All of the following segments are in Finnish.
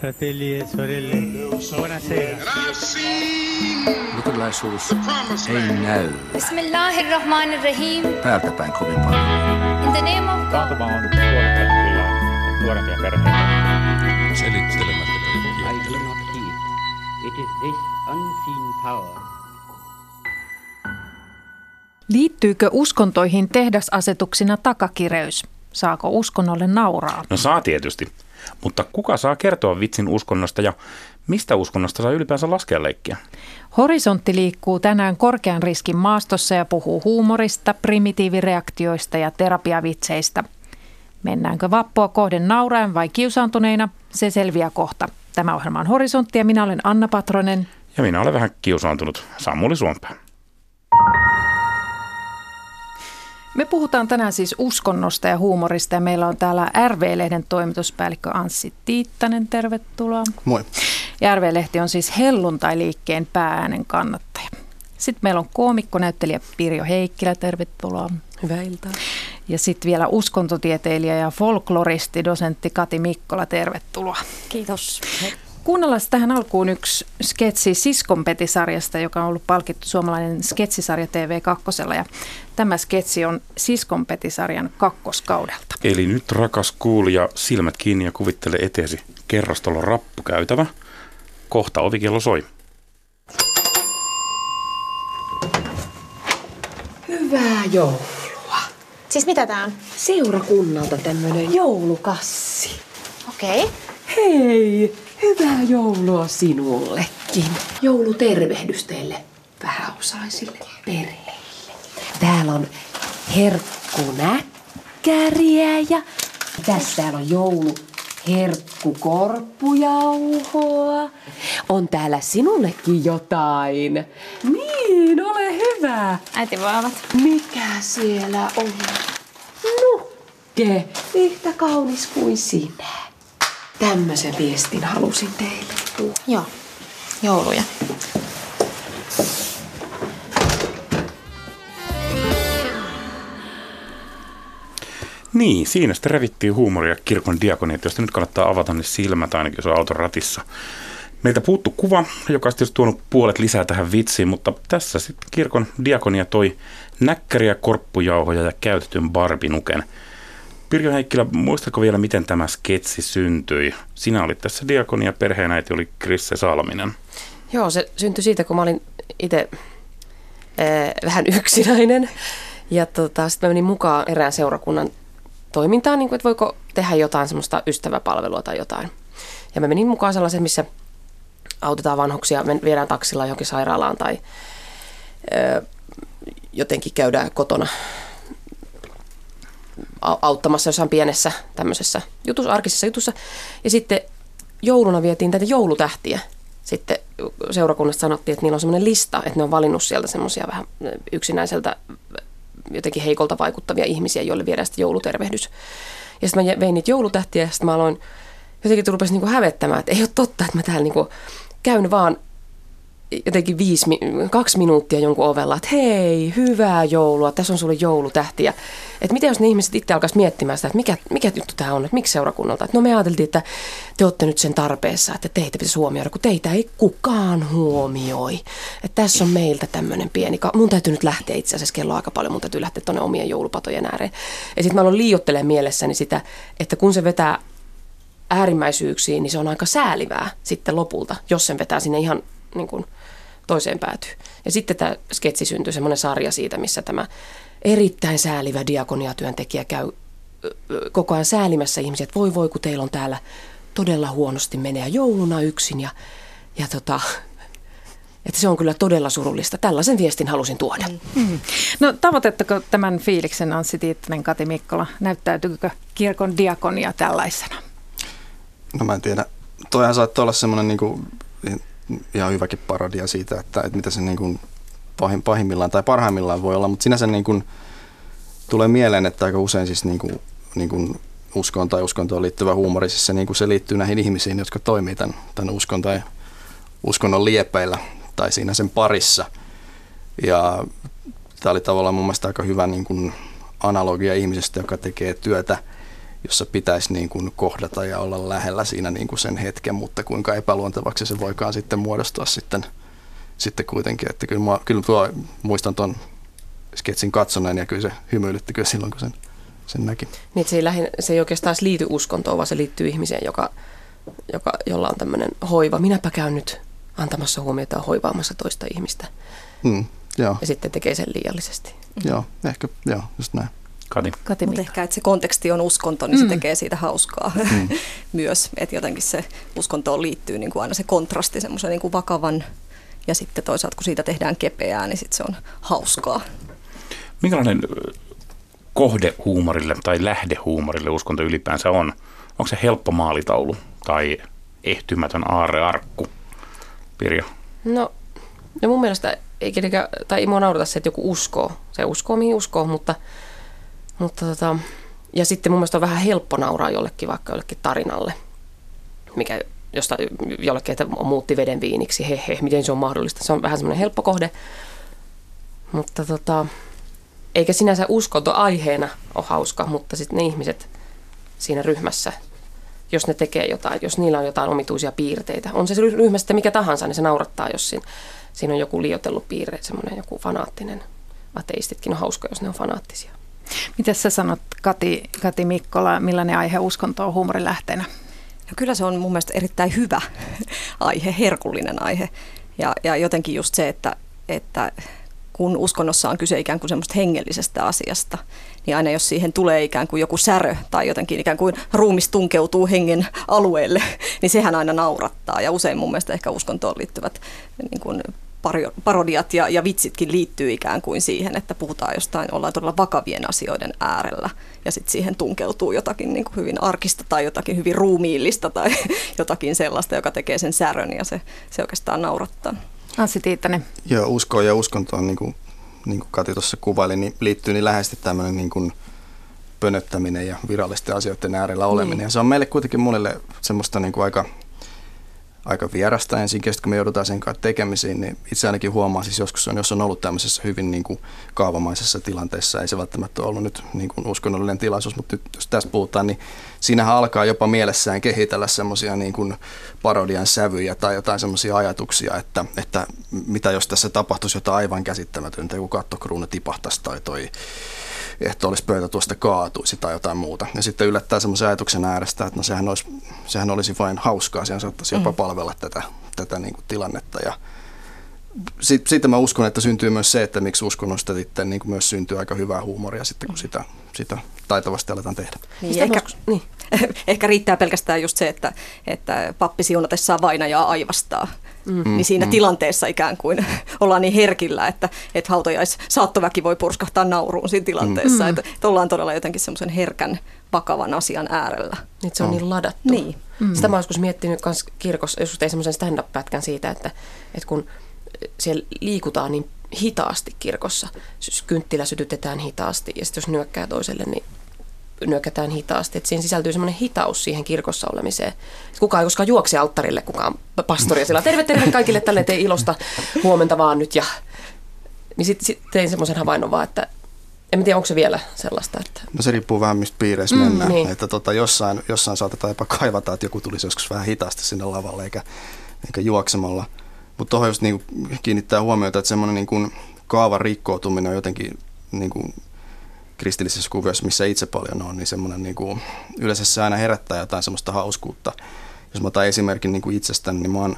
Fratelli e sorelle, buonasera. Luterilaisuus ei näy. Bismillahirrahmanirrahim. Päältäpäin kovin paljon. Taantuma on nuorempia perheitä. Selittelemättä kaikki. It is this unseen power. Liittyykö uskontoihin tehdasasetuksina takakireys? Saako uskonnolle nauraa? No saa tietysti. Mutta kuka saa kertoa vitsin uskonnosta ja mistä uskonnosta saa ylipäänsä laskea leikkiä? Horisontti liikkuu tänään korkean riskin maastossa ja puhuu huumorista, primitiivireaktioista ja terapiavitseistä. Mennäänkö vappua kohden nauraen vai kiusaantuneina? Se selviää kohta. Tämä ohjelma on Horisontti ja minä olen Anna Patronen. Ja minä olen vähän kiusaantunut, Samuli Suonpää. Me puhutaan tänään siis uskonnosta ja huumorista ja meillä on täällä RV-lehden toimituspäällikkö Anssi Tiittanen, tervetuloa. Moi. Ja RV-lehti on siis helluntailiikkeen päääänen kannattaja. Sitten meillä on koomikko, näyttelijä Pirjo Heikkilä, tervetuloa. Hyvää iltaa. Ja sitten vielä uskontotieteilijä ja folkloristi, dosentti Kati Mikkola, tervetuloa. Kiitos. Kuunnellaan tähän alkuun yksi sketsi Siskonpeti-sarjasta, joka on ollut palkittu suomalainen sketsisarja TV2. Ja tämä sketsi on Siskonpeti-sarjan kakkoskaudelta. Eli nyt rakas kuulija, silmät kiinni ja kuvittele eteesi kerrostalon rappukäytävä. Kohta ovikello soi. Hyvää joulua. Siis mitä tää on? Seurakunnalta tämmönen joulukassi. Okei. Okay. Hei! Hyvää joulua sinullekin. Joulutervehdys teille vähäosaisille perheille. Täällä on herkkunäkkäriä ja tässä täällä on jouluherkkukorppujauhoa. On täällä sinullekin jotain. Niin, ole hyvä. Äiti vaavat. Mikä siellä on? Nukke, yhtä kaunis kuin sinä. Tämmöisen viestin halusin teille. Joo, jouluja. Niin, siinä sitten revittiin huumoria kirkon diakoniat, josta nyt kannattaa avata ne silmät ainakin, jos on auton ratissa. Meiltä puuttu kuva, joka olisi tuonut puolet lisää tähän vitsiin, mutta tässä sitten kirkon diakonia toi näkkäriä, korppujauhoja ja käytetyn barbinuken. Pirjo Heikkilä, muistatko vielä, miten tämä sketsi syntyi? Sinä olit tässä diakonia, perheenäiti oli Krisse Salminen. Joo, se syntyi siitä, kun mä olin itse vähän yksinäinen. Ja sitten mä menin mukaan erään seurakunnan toimintaan, niin kuin, että voiko tehdä jotain semmoista ystäväpalvelua tai jotain. Ja mä menin mukaan sellaisen, missä autetaan vanhuksia, viedään taksilla johonkin sairaalaan tai jotenkin käydään kotona auttamassa jossain pienessä tämmöisessä jutussa, arkisessa jutussa. Ja sitten jouluna vietiin tätä joulutähtiä. Sitten seurakunnasta sanottiin, että niillä on semmoinen lista, että ne on valinnut sieltä semmoisia vähän yksinäiseltä, jotenkin heikolta vaikuttavia ihmisiä, joille viedään sitten joulutervehdys. Ja sitten mä vein niitä joulutähtiä ja sitten mä aloin, jotenkin rupesin niinku hävettämään, että ei ole totta, että mä täällä niinku käyn vaan jotenkin kaksi minuuttia jonkun ovella, että hei, hyvää joulua, tässä on sulle joulutähtiä. Että miten jos ne ihmiset itse alkaisivat miettimään sitä, että mikä juttu tämä on, että miksi seurakunnalta? Että no me ajateltiin, että te olette nyt sen tarpeessa, että teitä pitäisi huomioida, kun teitä ei kukaan huomioi. Että tässä on meiltä tämmöinen pieni, mun täytyy nyt lähteä itse asiassa, kello on aika paljon, mun täytyy lähteä tuonne omien joulupatojen ääreen. Ja sitten mä aloin liioittelemaan mielessäni sitä, että kun se vetää äärimmäisyyksiin, niin se on aika säälivää sitten lopulta, jos sen vetää sinne ihan niin kuin toiseen päätyy. Ja sitten tämä sketsi syntyi, semmoinen sarja siitä, missä tämä erittäin säälivä diakoniatyöntekijä käy koko ajan säälimässä ihmisiä, että voi voi, kun teillä on täällä todella huonosti menee jouluna yksin ja että se on kyllä todella surullista. Tällaisen viestin halusin tuoda. Mm. No tavoitetteko tämän fiiliksen, Anssi Tiittanen, Kati Mikkola? Näyttäytyykö kirkon diakonia tällaisena? No mä en tiedä. Toihan saattaa olla semmoinen niinku ihan hyväkin parodia siitä, että mitä se niin kuin pahimmillaan tai parhaimmillaan voi olla, mutta sinänsä niin kuin tulee mieleen, että aika usein siis niin kuin uskoon tai uskontoon liittyvä huumori, siis se, niin kuin se liittyy näihin ihmisiin, jotka toimii tämän uskon tai uskonnon liepeillä tai siinä sen parissa. Ja tämä oli tavallaan mun mielestä aika hyvä niin kuin analogia ihmisestä, joka tekee työtä jossa pitäisi niin kuin kohdata ja olla lähellä siinä niin kuin sen hetken, mutta kuinka epäluontevaksi se voikaan sitten muodostua sitten kuitenkin. Että kyllä muistan tuon sketsin katsoneen ja kyllä se hymyilytti kyllä silloin, kun sen näki. Niin, se ei oikeastaan liity uskontoon, vaan se liittyy ihmiseen, jolla on tämmöinen hoiva. Minäpä käyn nyt antamassa huomiota hoivaamassa toista ihmistä. Joo. Ja sitten tekee sen liiallisesti. Joo, ehkä joo, just näin. Kati. Mutta ehkä, että se konteksti on uskonto, niin se tekee siitä hauskaa myös. Että jotenkin se uskontoon liittyy niin kuin aina se kontrasti semmoisen niin kuin vakavan, ja sitten toisaalta kun siitä tehdään kepeää, niin sitten se on hauskaa. Minkälainen kohde huumorille tai lähde huumorille uskonto ylipäänsä on? Onko se helppo maalitaulu tai ehtymätön aarrearkku, Pirjo? No mun mielestä ei mua naurata se, että joku uskoo. Se uskoo mihin uskoo, mutta ja sitten mun mielestä on vähän helppo nauraa jollekin tarinalle, mikä josta jollekin, että muutti veden viiniksi, miten se on mahdollista. Se on vähän semmoinen helppo kohde, mutta eikä sinänsä uskonto aiheena ole hauska, mutta sitten ne ihmiset siinä ryhmässä, jos ne tekee jotain, jos niillä on jotain omituisia piirteitä, on se ryhmä sitten mikä tahansa, niin se naurattaa, jos siinä on joku liioitellut piirre, semmoinen joku fanaattinen. Ateistitkin on hauska, jos ne on fanaattisia. Mitäs sä sanot, Kati Mikkola, millainen aihe uskonto on huumorilähteenä? No kyllä se on mun mielestä erittäin hyvä aihe, herkullinen aihe. Ja jotenkin just se, että kun uskonnossa on kyse ikään kuin semmoista hengellisestä asiasta, niin aina jos siihen tulee ikään kuin joku särö tai jotenkin ikään kuin ruumis tunkeutuu hengen alueelle, niin sehän aina naurattaa. Ja usein mun mielestä ehkä uskontoon liittyvät niin kuin parodiat ja vitsitkin liittyy ikään kuin siihen, että puhutaan jostain, ollaan todella vakavien asioiden äärellä ja sitten siihen tunkeutuu jotakin niin kuin hyvin arkista tai jotakin hyvin ruumiillista tai jotakin sellaista, joka tekee sen särön ja se oikeastaan naurattaa. Anssi Tiittanen. Joo, usko ja uskonto on, niin kuin Kati tuossa kuvaili, niin liittyy niin läheisesti tämmöinen niin kuin pönöttäminen ja virallisten asioiden äärellä oleminen. Niin. Se on meille kuitenkin monille semmoista niin kuin aika vierasta ensinkin, kun me joudutaan sen kanssa tekemisiin, niin itse ainakin huomaa, siis joskus on, jos on ollut tämmöisessä hyvin niin kuin kaavamaisessa tilanteessa, ei se välttämättä ollut nyt niin kuin uskonnollinen tilaisuus, mutta nyt, jos tässä puhutaan, niin siinähän alkaa jopa mielessään kehitellä semmoisia niin kuin parodian sävyjä tai jotain semmoisia ajatuksia, että mitä jos tässä tapahtuisi jotain aivan käsittämätöntä, joku kattokruunu tipahtaisi tai toi ehtoollispöytä tuosta kaatuisi tai jotain muuta. Ja sitten yllättää semmoisen ajatuksen äärestä, että no sehän olisi vain hauskaa, sehän saattaisi jopa palvella tätä niin kuin tilannetta. Ja siitä mä uskon, että syntyy myös se, että miksi uskonnosta sitten niin kuin myös syntyy aika hyvää huumoria sitten, kun sitä taitavasti aletaan tehdä. Niin, ehkä riittää pelkästään just se, että pappi siunatessaan vainajaa aivastaa. Niin siinä tilanteessa ikään kuin ollaan niin herkillä, että saattoväki voi purskahtaa nauruun siinä tilanteessa. Että ollaan todella jotenkin semmoisen herkän, vakavan asian äärellä. Että se on niin ladattu. Niin. Sitä mä joskus miettinyt myös kirkossa, jos tein semmoisen stand-up-pätkän siitä, että kun siellä liikutaan niin hitaasti kirkossa, kynttilä sytytetään hitaasti ja sitten jos nyökkää toiselle, niin nyökätään hitaasti. Että siihen sisältyy semmoinen hitaus siihen kirkossa olemiseen. Kukaan ei koskaan juokse alttarille, kukaan pastori ja sillä terve kaikille, tälle tee ilosta huomenta vaan nyt. Ja niin sitten tein semmoisen havainnon vaan, että en tiedä, onko se vielä sellaista. Että no se riippuu vähän, mistä piireissä mennään. Niin. Että jossain saatetaan jopa kaivata, että joku tulisi joskus vähän hitaasti sinne lavalle eikä juoksemalla. Mutta tuohon just niinku kiinnittää huomiota, että semmoinen niinku kaavan rikkoutuminen on jotenkin niinku kristillisessä kuviossa, missä itse paljon on, niin semmoinen niinku yleensä se aina herättää jotain semmoista hauskuutta. Jos mä otan esimerkin niinku itsestäni, niin mä oon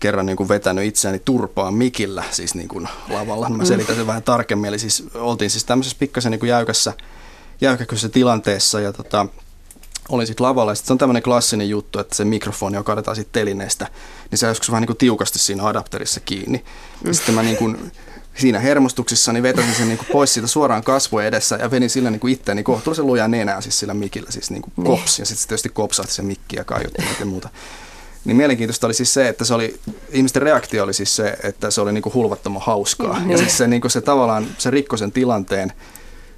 kerran niinku vetänyt itseäni turpaan mikillä, siis niinku lavalla. Mä selitän sen vähän tarkemmin. Eli siis oltiin siis tämmöisessä pikkasen niinku jäykäkössä tilanteessa ja olin sitten lavalla ja sit se on tämmöinen klassinen juttu, että se mikrofoni, joka otetaan sitten telineestä, niin se on joskus vähän niinku tiukasti siinä adapterissa kiinni. Ja sitten mä niinku siinä hermostuksissani vetäsin sen niinku pois siitä suoraan kasvojen edessä ja venin sillä niinku itteeni kohtuullisen lujaa nenää siis sillä mikillä, siis niinku kops. Ja sitten se tietysti kopsahti se mikki ja kaiuttivat ja muuta. Niin mielenkiintoista oli siis se, että se oli, ihmisten reaktio oli siis se, että se oli niinku hulvattoman hauskaa. Ja siis se, niinku se tavallaan, se rikkoi sen tilanteen.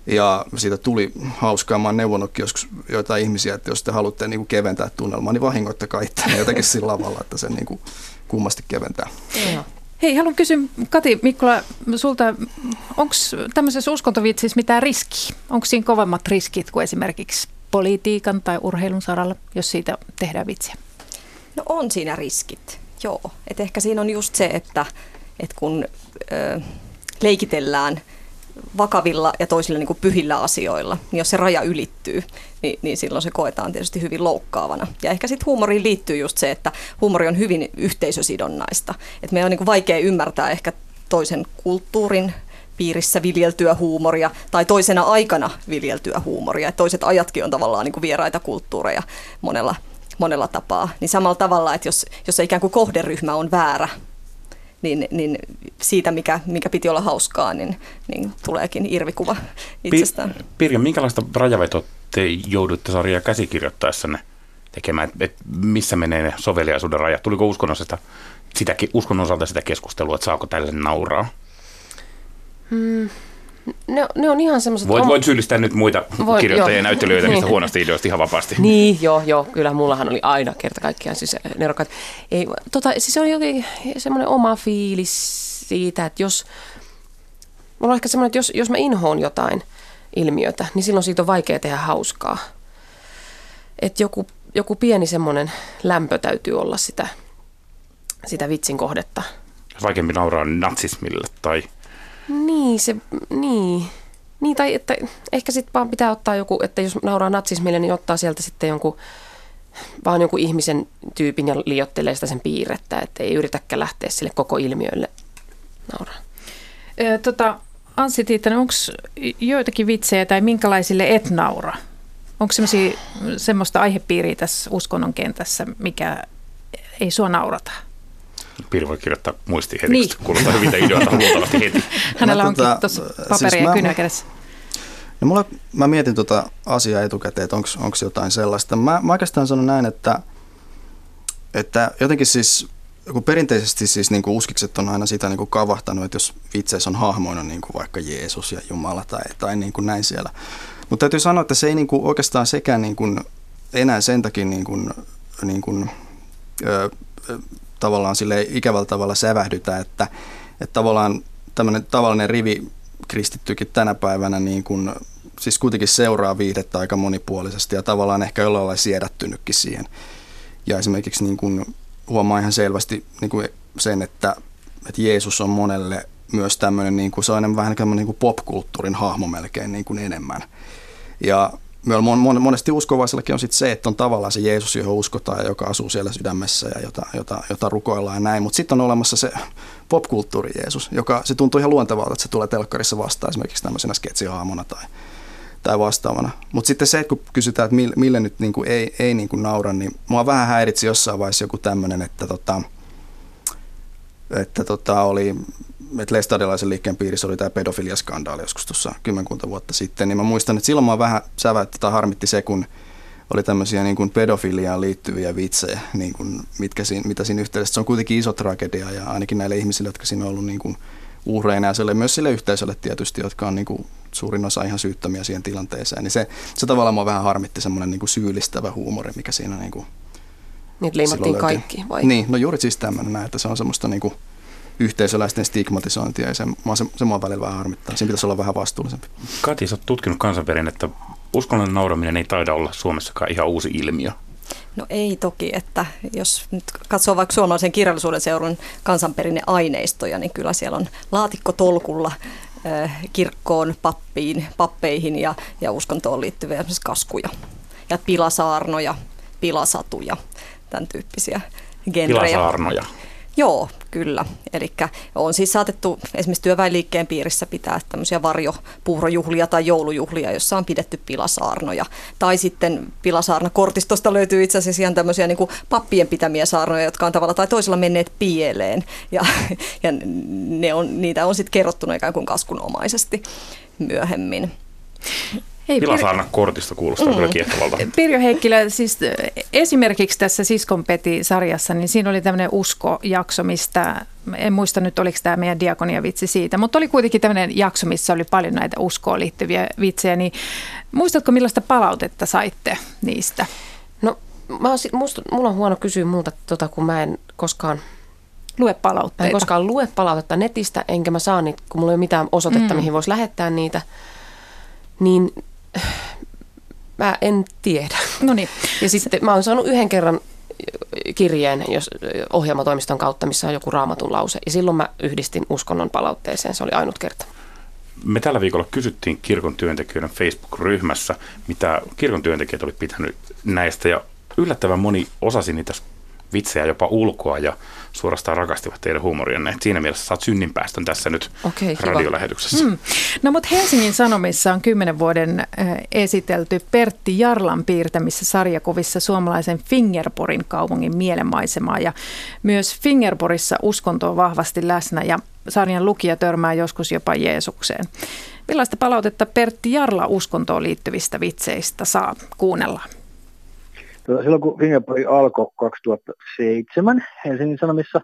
Ja siitä tuli hauskaa. Mä oon neuvonutkin joskus joitain ihmisiä, että jos te haluatte niin kuin keventää tunnelmaa, niin vahingoittakaa itseään jotakin sillä lavalla, että se niin kuin kummasti keventää. Hei, haluan kysyä Kati Mikkola sulta, onko tämmöisessä uskontoviitsissä mitään riskiä? Onko siinä kovemmat riskit kuin esimerkiksi politiikan tai urheilun saralla, jos siitä tehdään vitsiä? No on siinä riskit, joo. Et ehkä siinä on just se, että kun leikitellään vakavilla ja toisilla niin kuin pyhillä asioilla, niin jos se raja ylittyy, niin silloin se koetaan tietysti hyvin loukkaavana. Ja ehkä sitten huumoriin liittyy just se, että huumori on hyvin yhteisösidonnaista. Et meidän on niin kuin vaikea ymmärtää ehkä toisen kulttuurin piirissä viljeltyä huumoria tai toisena aikana viljeltyä huumoria. Et toiset ajatkin on tavallaan niin kuin vieraita kulttuureja monella tapaa. Niin samalla tavalla, että jos ikään kuin kohderyhmä on väärä, niin siitä, mikä piti olla hauskaa, niin tuleekin irvikuva itsestään. Pirjo, minkälaista rajavetoa te joudutte sarjaa käsikirjoittaessanne tekemään? Et missä menee ne soveliaisuuden rajat? Tuliko uskonnon osalta sitä keskustelua, että saako tällaisen nauraa? Ne on ihan semmoiset... Voit syyllistää nyt muita kirjoittajia ja näyttelijöitä niistä huonosta ideoista ihan vapaasti. Niin, joo. Kyllä mullahan oli aina kerta kaikkiaan siis nerokkaat. Siis on jokin semmoinen oma fiilis siitä, että jos... Mulla on ehkä semmoinen, että jos mä inhoon jotain ilmiötä, niin silloin siitä on vaikea tehdä hauskaa. Että joku pieni semmoinen lämpö täytyy olla sitä vitsin kohdetta. Vaikeampi nauraa natsismille tai... Niin, tai että ehkä sitten vaan pitää ottaa joku, että jos nauraa natsismille, niin ottaa sieltä sitten jonkun ihmisen tyypin ja liioittelee sitä sen piirrettä, että ei yritäkään lähteä sille koko ilmiölle nauraa. Anssi Tiittanen, onko joitakin vitsejä tai minkälaisille et naura? Onko semmoista aihepiiriä tässä uskonnon kentässä, mikä ei sua naurata? Pirjo voi kirjoittaa muistiin heti, niin. Kuulostaa hyvin ideoita luultavasti heti. Hänellä onkin tuossa paperia siis ja kynä kädessä. No mä mietin tuota asiaa etukäteen, että onko jotain sellaista. Mä oikeastaan sanon näin, että jotenkin siis, kun perinteisesti siis niin kuin uskikset on aina sitä niin kuin kavahtanut, että jos vitseissä on hahmoina niin kuin vaikka Jeesus ja Jumala tai niin kuin näin siellä. Mutta täytyy sanoa, että se ei niin kuin oikeastaan sekään niin kuin enää sen takia tavallaan sille ikävällä tavalla sävähdytään, että tavallaan tämmöinen tavallinen rivi kristittykin tänä päivänä niin kuin, siis kuitenkin seuraa viihdettä aika monipuolisesti ja tavallaan ehkä jollain lailla siedättynytkin siihen. Ja esimerkiksi niin kuin huomaa ihan selvästi niin kuin sen, että Jeesus on monelle myös tämmöinen, niin kuin, se on enemmän vähän niin kuin popkulttuurin hahmo melkein niin kuin enemmän. Ja monesti uskovaisellakin on sitten se, että on tavallaan se Jeesus, johon uskotaan ja joka asuu siellä sydämessä ja jota rukoillaan ja näin. Mutta sitten on olemassa se popkulttuuri Jeesus, joka se tuntuu ihan luontevalta, että se tulee telkkarissa vastaan esimerkiksi tämmöisenä sketsihaamona tai vastaavana. Mutta sitten se, että kun kysytään, että mille nyt niinku ei niinku naura, niin mua vähän häiritsi jossain vaiheessa joku tämmöinen, että lestadiolaisen liikkeen piirissä oli tämä pedofiliaskandaali joskus tuossa 10 vuotta sitten, niin mä muistan, että silloin mä vähän säväytti tai harmitti se, kun oli tämmöisiä niin kuin pedofiliaan liittyviä vitsejä, niin kuin mitä siinä yhteydessä. Se on kuitenkin iso tragedia ja ainakin näille ihmisille, jotka siinä on ollut niin kuin uhreina ja myös sille yhteisölle tietysti, jotka on niin kuin suurin osa ihan syyttömiä siihen tilanteeseen, niin se tavallaan mua vähän harmitti semmoinen niin kuin syyllistävä huumori, mikä siinä niin kuin... Niitä leimattiin kaikki vai? Niin, no juuri siis tämmöinen, että se on semmoista niin kuin yhteisöläisten stigmatisointia ja se mua välillä vähän harmittaa. Siinä pitäisi olla vähän vastuullisempi. Kati, sä oot tutkinut kansanperinnettä, että uskonnollinen nauraminen ei taida olla Suomessakaan ihan uusi ilmiö. No ei toki, että jos nyt katsoo vaikka suomalaisen kirjallisuuden seuran kansanperinneaineistoja, niin kyllä siellä on laatikkotolkulla kirkkoon, pappeihin ja uskontoon liittyviä esimerkiksi kaskuja ja pilasaarnoja, pilasatuja, tämän tyyppisiä genrejä. Pilasaarnoja. Joo, kyllä. Eli on siis saatettu esimerkiksi työväenliikkeen piirissä pitää tämmöisiä varjopuurojuhlia tai joulujuhlia, jossa on pidetty pilasaarnoja. Tai sitten pilasaarnakortistosta löytyy itse asiassa ihan tämmöisiä niin kuin pappien pitämiä saarnoja, jotka on tavalla tai toisella menneet pieleen. Ja niitä on sitten kerrottuna ikään kuin kaskunomaisesti myöhemmin. Pilasaarnakortisto kuulostaa kyllä kiehtovalta. Pirjo Heikkilä, siis esimerkiksi tässä Siskonpeti-sarjassa, niin siinä oli tämmöinen uskojakso, mistä, en muista nyt oliko tämä meidän diakoniavitsi siitä, mutta oli kuitenkin tämmöinen jakso, missä oli paljon näitä uskoon liittyviä vitsejä, niin muistatko millaista palautetta saitte niistä? No, mulla on huono kysyä multa, kun mä en koskaan... Lue palautteita. Mä en koskaan lue palautetta netistä, enkä mä saa niitä, kun mulla ei ole mitään osoitetta, mihin voisi lähettää niitä. Niin Mä en tiedä. No niin. Ja sitten mä oon saanut yhden kerran kirjeen ohjelmatoimiston kautta, missä on joku raamatun lause. Ja silloin mä yhdistin uskonnon palautteeseen. Se oli ainut kerta. Me tällä viikolla kysyttiin kirkon työntekijöiden Facebook-ryhmässä, mitä kirkon työntekijät oli pitänyt näistä. Ja yllättävän moni osasi niitä vitsejä jopa ulkoa ja suorastaan rakastivat teidän huumorianne. Siinä mielessä saat synninpäästön tässä nyt radiolähetyksessä. Mm. No mutta Helsingin Sanomissa on 10 vuoden esitelty Pertti Jarlan piirtämissä sarjakuvissa suomalaisen Fingerporin kaupungin mielenmaisemaa. Ja myös Fingerporissa uskonto on vahvasti läsnä ja sarjan lukija törmää joskus jopa Jeesukseen. Millaista palautetta Pertti Jarla uskontoon liittyvistä vitseistä saa? Kuunnellaan. Silloin kun Fingerpori alkoi 2007 Helsingin Sanomissa,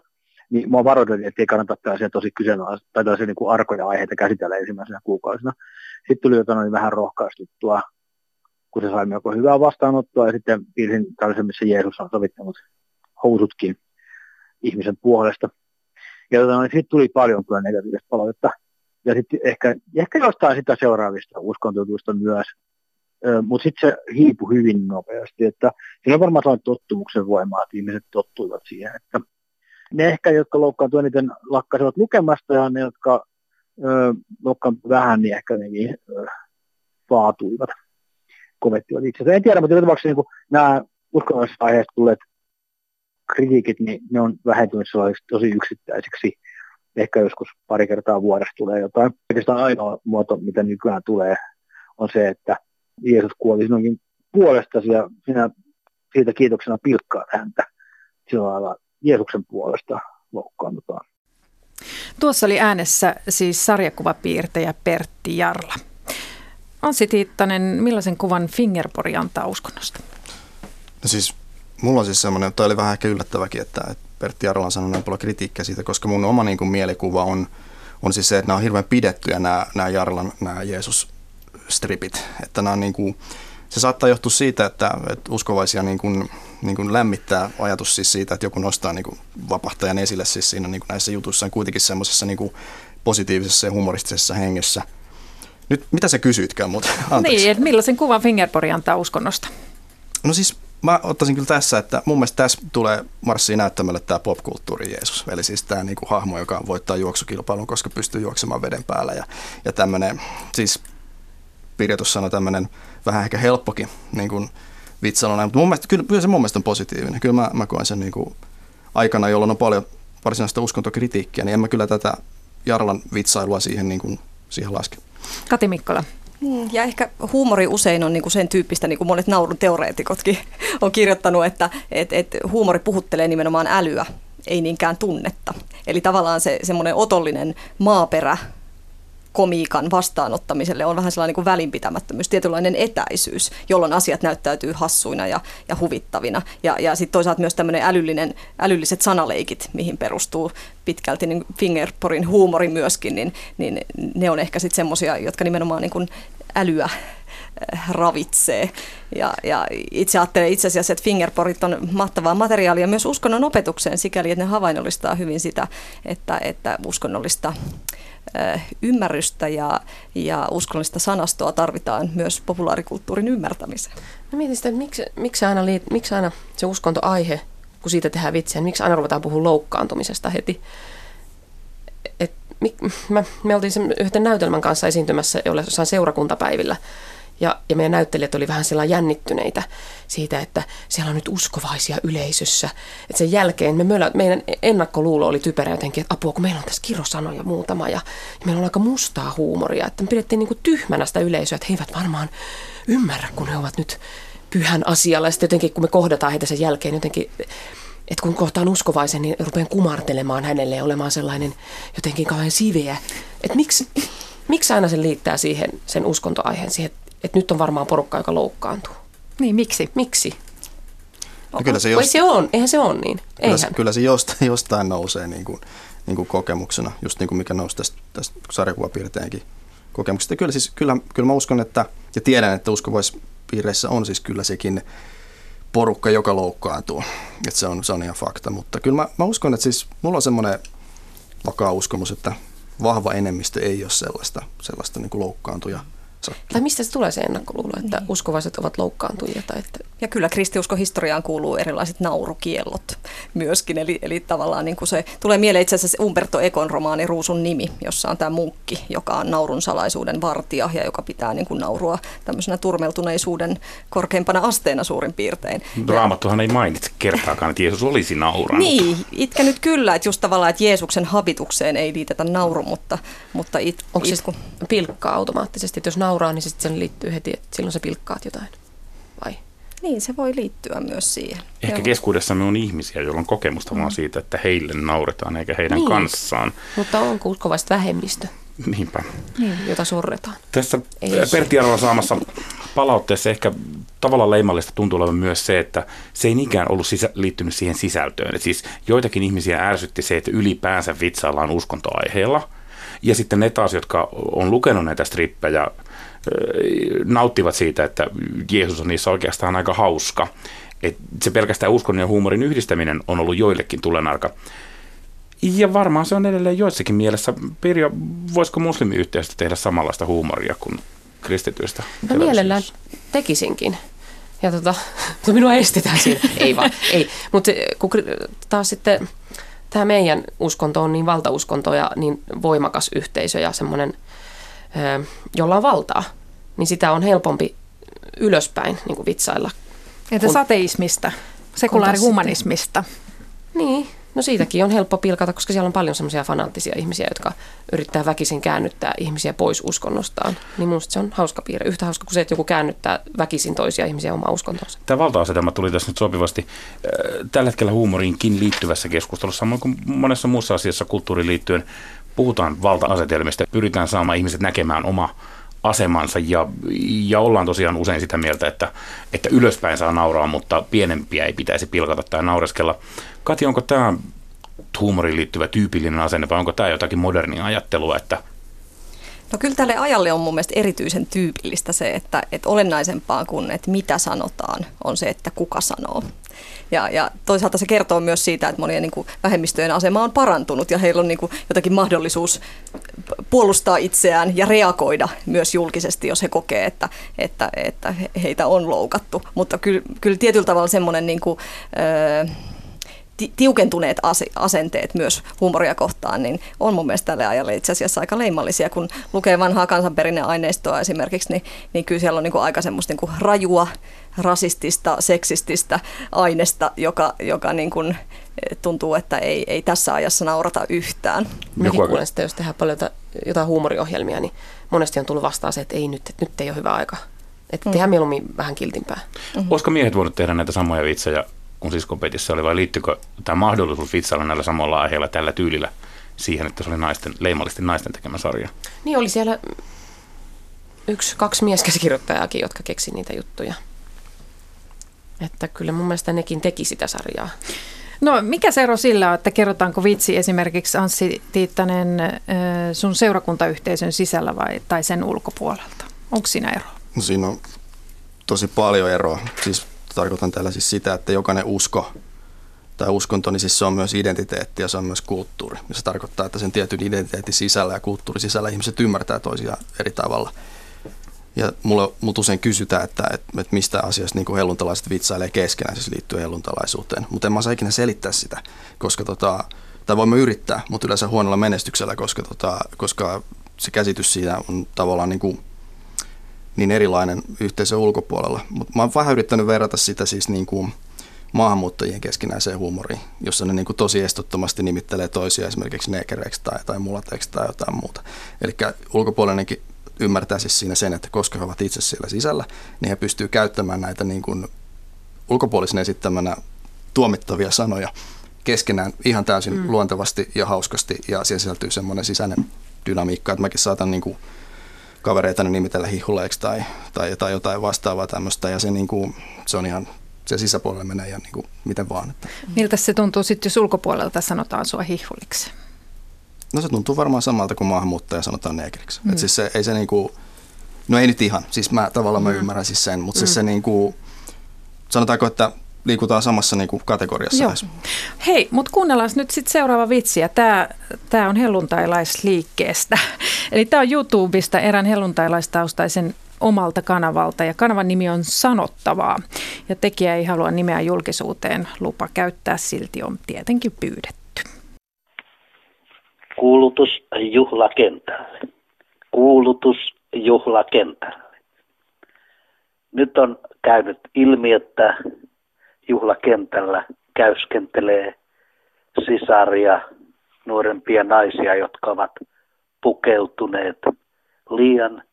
niin mua varoiteltiin, että ei kannata tällaisia tosi kyseenalaisia tai tällaisia niin kuin arkoja aiheita käsitellä ensimmäisenä kuukausina. Sitten tuli jotain vähän rohkaistuttua, kun se sai melko hyvää vastaanottoa, ja sitten piirsin tällaisen, missä Jeesus on sovittanut housutkin ihmisen puolesta. Ja sitten tuli paljon kyllä negatiivista palautetta. Ja sitten ehkä jostain sitä seuraavista uskontojutuista myös. Mutta sitten se hiipui hyvin nopeasti, että siinä on varmaan sellainen tottumuksen voimaa, että ihmiset tottuivat siihen, että ne ehkä, jotka loukkaantuu eniten, lakkasivat lukemasta, ja ne, jotka loukkaantuu vähän, niin ehkä nekin vaatuivat, kovettivat itseään. En tiedä, mutta tapauksessa niin nämä uskonnollisista aiheista tulleet kritiikit, niin ne on vähentynyt sellaisiksi tosi yksittäisiksi. Ehkä joskus pari kertaa vuodessa tulee jotain. Oikeastaan ainoa muoto, mitä nykyään tulee, on se, että Jeesus kuoli sinunkin puolestasi ja sinä siitä kiitoksena pilkkaa häntä. Sillä lailla Jeesuksen puolesta loukkaannutaan. Tuossa oli äänessä siis sarjakuvapiirtejä Pertti Jarla. Anssi Tiittanen, millaisen kuvan Fingerpori antaa uskonnosta? No siis mulla on siis semmoinen, toi oli vähän ehkä yllättäväkin, että Pertti Jarla on sanonut näin paljon kritiikkiä siitä, koska mun oma niin kuin mielikuva on siis se, että nämä on hirveän pidettyjä nämä Jarlan, nämä Jeesus stripit, että nämä on niin kuin, se saattaa johtua siitä, että uskovaisia niin kuin lämmittää ajatus siis siitä, että joku nostaa niin kuin vapahtajan esille siis siinä niin kuin näissä jutuissa, kuitenkin semmoisessa niin kuin positiivisessa ja humoristisessa hengessä. Nyt mitä sä kysyitkään mut? Niin, että millaisen kuvan Fingerpori antaa uskonnosta? No siis mä ottaisin kyllä tässä, että mun mielestä tässä tulee marssiin näyttämällä tämä popkulttuuri Jeesus, eli siis tämä niin kuin hahmo, joka voittaa juoksukilpailun, koska pystyy juoksemaan veden päällä ja tämmöinen siis Pirjo tuossa sanoi tämmöinen vähän ehkä helppokin niin kuin vitsailun näin, mutta mun mielestä, kyllä se mun mielestä on positiivinen. Kyllä mä koen sen niin kuin aikana, jolloin on paljon varsinaista uskontokritiikkiä, niin en mä kyllä tätä Jarlan vitsailua siihen, niin kuin, siihen laske. Kati Mikkola. Ja ehkä huumori usein on niinku sen tyyppistä, niin kuin monet naurun teoreetikotkin on kirjoittanut, että huumori puhuttelee nimenomaan älyä, ei niinkään tunnetta. Eli tavallaan se semmoinen otollinen maaperä komiikan vastaanottamiselle on vähän sellainen niin kuin välinpitämättömyys, tietynlainen etäisyys, jolloin asiat näyttäytyy hassuina ja huvittavina. Ja sitten toisaalta myös tämmöinen älylliset sanaleikit, mihin perustuu pitkälti niin Fingerporin huumori myöskin, niin ne on ehkä sitten semmoisia, jotka nimenomaan niin kuin älyä ravitsee. Ja itse ajattelen itse asiassa, että Fingerporit on mahtavaa materiaalia myös uskonnon opetukseen sikäli, että ne havainnollistaa hyvin sitä, että uskonnollista ymmärrystä ja uskonnollista sanastoa tarvitaan myös populaarikulttuurin ymmärtämiseen. No mietin sitä, että miksi aina se uskontoaihe, kun siitä tehdään vitsiä, niin miksi aina ruvetaan puhua loukkaantumisesta heti? Me oltiin sen yhden näytelmän kanssa esiintymässä jossain seurakuntapäivillä, ja meidän näyttelijät oli vähän sellainen jännittyneitä siitä, että siellä on nyt uskovaisia yleisössä. Et sen jälkeen meidän ennakkoluulo oli typerä jotenkin, että apua, kun meillä on tässä kirosanoja muutama ja meillä on aika mustaa huumoria. Että me pidettiin niin kuin tyhmänä sitä yleisöä, että he eivät varmaan ymmärrä, kun he ovat nyt pyhän asialla. Ja sitten jotenkin, kun me kohdataan heitä sen jälkeen jotenkin, että kun kohtaan uskovaisen, niin rupean kumartelemaan hänelle ja olemaan sellainen jotenkin kauhean siveä. Että miksi aina sen liittää siihen sen uskontoaiheen siihen, että nyt on varmaan porukka, joka loukkaantuu. Niin, miksi? No, kyllä se eihän se ole niin. Kyllä se jostain nousee niin kuin kokemuksena, just niin kuin mikä nousi tästä sarjakuvapiirteenkin kokemuksesta. Kyllä, siis, kyllä mä uskon, että, ja tiedän, että uskovaispiireissä on siis kyllä sekin porukka, joka loukkaantuu. Että se on ihan fakta, mutta kyllä mä uskon, että siis mulla on semmoinen vakaa uskomus, että vahva enemmistö ei ole sellaista niin kuin loukkaantuja. Tai mistä se tulee se ennakkoluulo, että uskovaiset ovat loukkaantujia? Tai että... Ja kyllä kristiuskohistoriaan kuuluu erilaiset naurukiellot myöskin. Eli tavallaan niin kuin se tulee mieleen itse asiassa Umberto Econ romaani Ruusun nimi, jossa on tämä munkki, joka on naurun salaisuuden vartija ja joka pitää niin kuin naurua tämmöisenä turmeltuneisuuden korkeimpana asteena suurin piirtein. Raamattuhan ei mainitse kertaakaan, että Jeesus olisi nauranut. Niin, itkä nyt kyllä, että just tavallaan, että Jeesuksen habitukseen ei liitetä nauru, mutta onko se kun pilkkaa automaattisesti, että jos nauraa, niin se sitten liittyy heti, että silloin sä pilkkaat jotain, vai? Niin, se voi liittyä myös siihen. Ehkä keskuudessamme on ihmisiä, joilla on kokemusta vaan siitä, että heille nauretaan eikä heidän kanssaan. Mutta onko uskovaiset vähemmistö? Niinpä. Jota sorretaan. Tässä Pertti Jarla saamassa palautteessa ehkä tavallaan leimallista tuntuu olevan myös se, että se ei niinkään ollut liittynyt siihen sisältöön. Et siis joitakin ihmisiä ärsytti se, että ylipäänsä vitsaillaan uskontoaiheella. Ja sitten ne taas, jotka on lukenut näitä strippejä, nauttivat siitä, että Jeesus on niissä oikeastaan aika hauska. Et se pelkästään uskonnon ja huumorin yhdistäminen on ollut joillekin tulenarka. Ja varmaan se on edelleen joissakin mielessä. Pirjo, voisiko muslimiyhteisöstä tehdä samanlaista huumoria kuin kristityistä? No mielellään tekisinkin. Ja minua estetään siinä. Ei vaan, ei. Mutta taas sitten tämä meidän uskonto on niin valtauskonto ja niin voimakas yhteisö ja semmoinen, jolla on valtaa. Niin sitä on helpompi ylöspäin niin kuin vitsailla. Entä ateismista, sekulaarihumanismista? Niin. No siitäkin on helppo pilkata, koska siellä on paljon semmoisia fanaattisia ihmisiä, jotka yrittää väkisin käännyttää ihmisiä pois uskonnostaan. Niin minusta se on hauska piirre. Yhtä hauska kuin se, että joku käännyttää väkisin toisia ihmisiä omaa uskontoonsa. Tämä valta-asetelma tuli tässä nyt sopivasti tällä hetkellä huumoriinkin liittyvässä keskustelussa, samoin kuin monessa muussa asiassa kulttuuriin liittyen puhutaan valta-asetelmista. Pyritään saamaan ihmiset näkemään oma asemansa ja ollaan tosiaan usein sitä mieltä, että ylöspäin saa nauraa, mutta pienempiä ei pitäisi pilkata tai naureskella. Kati, onko tämä huumoriin liittyvä tyypillinen asenne vai onko tämä jotakin modernia ajattelua, että no kyllä tälle ajalle on mun mielestä erityisen tyypillistä se, että olennaisempaa kuin että mitä sanotaan on se, että kuka sanoo. Ja toisaalta se kertoo myös siitä, että monien niin kuin vähemmistöjen asema on parantunut ja heillä on niin kuin jotakin mahdollisuus puolustaa itseään ja reagoida myös julkisesti, jos he kokee, että heitä on loukattu. Mutta kyllä tietyllä tavalla semmoinen niin kuin, tiukentuneet asenteet myös huumoria kohtaan, niin on mun mielestä tälle ajalle itse asiassa aika leimallisia. Kun lukee vanhaa kansanperinneaineistoa esimerkiksi, niin kyllä siellä on niin kuin aika semmoista niin kuin rajua, rasistista, seksististä aineesta, joka niin kuin tuntuu, että ei tässä ajassa naurata yhtään. Minäkin kuulen sitä, jos tehdään paljon jotain huumoriohjelmia, niin monesti on tullut vastaan se, että nyt ei ole hyvä aika. Että tehdään mieluummin vähän kiltimpää. Olisiko miehet voinut tehdä näitä samoja vitsejä? Kun Siskonpetissä oli, vai liittyykö tämä mahdollisuus vitsailla näillä samalla aiheella tällä tyylillä siihen, että se oli leimallisesti naisten tekemä sarja? Niin oli siellä 1-2 mieskäsikirjoittajaakin, jotka keksi niitä juttuja. Että kyllä mun mielestä nekin teki sitä sarjaa. No mikä se ero sillä on, että kerrotaanko vitsi esimerkiksi Anssi Tiittanen sun seurakuntayhteisön sisällä tai sen ulkopuolelta? Onko siinä eroa? Siinä on tosi paljon eroa. Siis tarkoitan tällä siis sitä, että jokainen usko tai uskonto, niin siis se on myös identiteetti ja se on myös kulttuuri. Ja se tarkoittaa, että sen tietyn identiteetin sisällä ja kulttuurin sisällä ihmiset ymmärtää toisiaan eri tavalla. Ja mut usein kysytään, että mistä asiasta niin kuin helluntalaiset vitsailee keskenään, siis liittyy helluntalaisuuteen. Mutta en mä osaa ikinä selittää sitä, koska tai voimme yrittää, mutta yleensä huonolla menestyksellä, koska se käsitys siinä on tavallaan niin kuin niin erilainen yhteisön ulkopuolella. Mutta mä oon vähän yrittänyt verrata sitä siis niin kuin maahanmuuttajien keskinäiseen huumoriin, jossa ne niin kuin tosi estottomasti nimittelee toisia esimerkiksi negereiksi tai mulateiksi tai jotain muuta. Eli ulkopuolinenkin ymmärtää siis siinä sen, että koska he ovat itse siellä sisällä, niin he pystyvät käyttämään näitä niin kuin ulkopuolisen esittämänä tuomittavia sanoja keskenään ihan täysin luontevasti ja hauskasti, ja siihen sisältyy semmoinen sisäinen dynamiikka, että mäkin saatan niin kuin kavereita nimitellä hihuleiksi tai jotain vastaavaa tämmöistä, ja se, niin kuin, se on ihan, se sisäpuolelle menee ja niin kuin, miten vaan. Miltä se tuntuu sitten, jos ulkopuolelta sanotaan sua hihuliksi? No se tuntuu varmaan samalta kuin maahanmuuttaja sanotaan neekeriksi. Et siis se, ei se niin kuin, no ei nyt ihan, siis mä ymmärrän siis sen, mutta se niin kuin, sanotaanko, että liikutaan samassa niin kuin kategoriassa. Joo. Hei, mutta kuunnellaan nyt sitten seuraava vitsi, ja tämä on helluntailaisliikkeestä. Eli tämä on YouTubesta erään helluntailais-taustaisen omalta kanavalta, ja kanavan nimi on Sanottavaa. Ja tekijä ei halua nimeä julkisuuteen, lupa käyttää silti on tietenkin pyydetty. Kuulutus juhlakentälle. Kuulutus juhlakentälle. Nyt on käynyt ilmi, että juhlakentällä käyskentelee sisaria, nuorempia naisia, jotka ovat pukeutuneet liian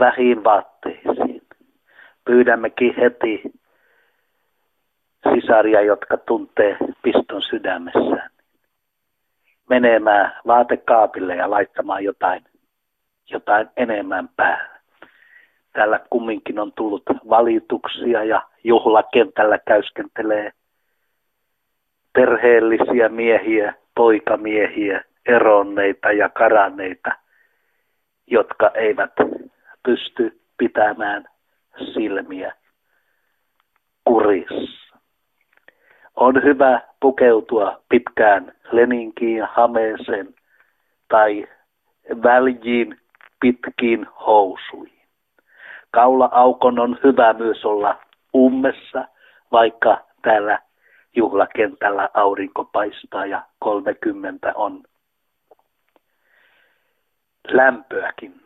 vähiin vaatteisiin. Pyydämmekin heti sisaria, jotka tuntee piston sydämessään, menemään vaatekaapille ja laittamaan jotain enemmän päälle. Täällä kumminkin on tullut valituksia, ja juhlakentällä käyskentelee perheellisiä miehiä, poikamiehiä, eronneita ja karanneita, jotka eivät pysty pitämään silmiä kurissa. On hyvä pukeutua pitkään leninkiin ja hameeseen tai väljiin pitkiin housuihin. Kaula-aukon on hyvä myös olla ummessa, vaikka täällä juhlakentällä aurinko paistaa ja 30 on lämpöäkin.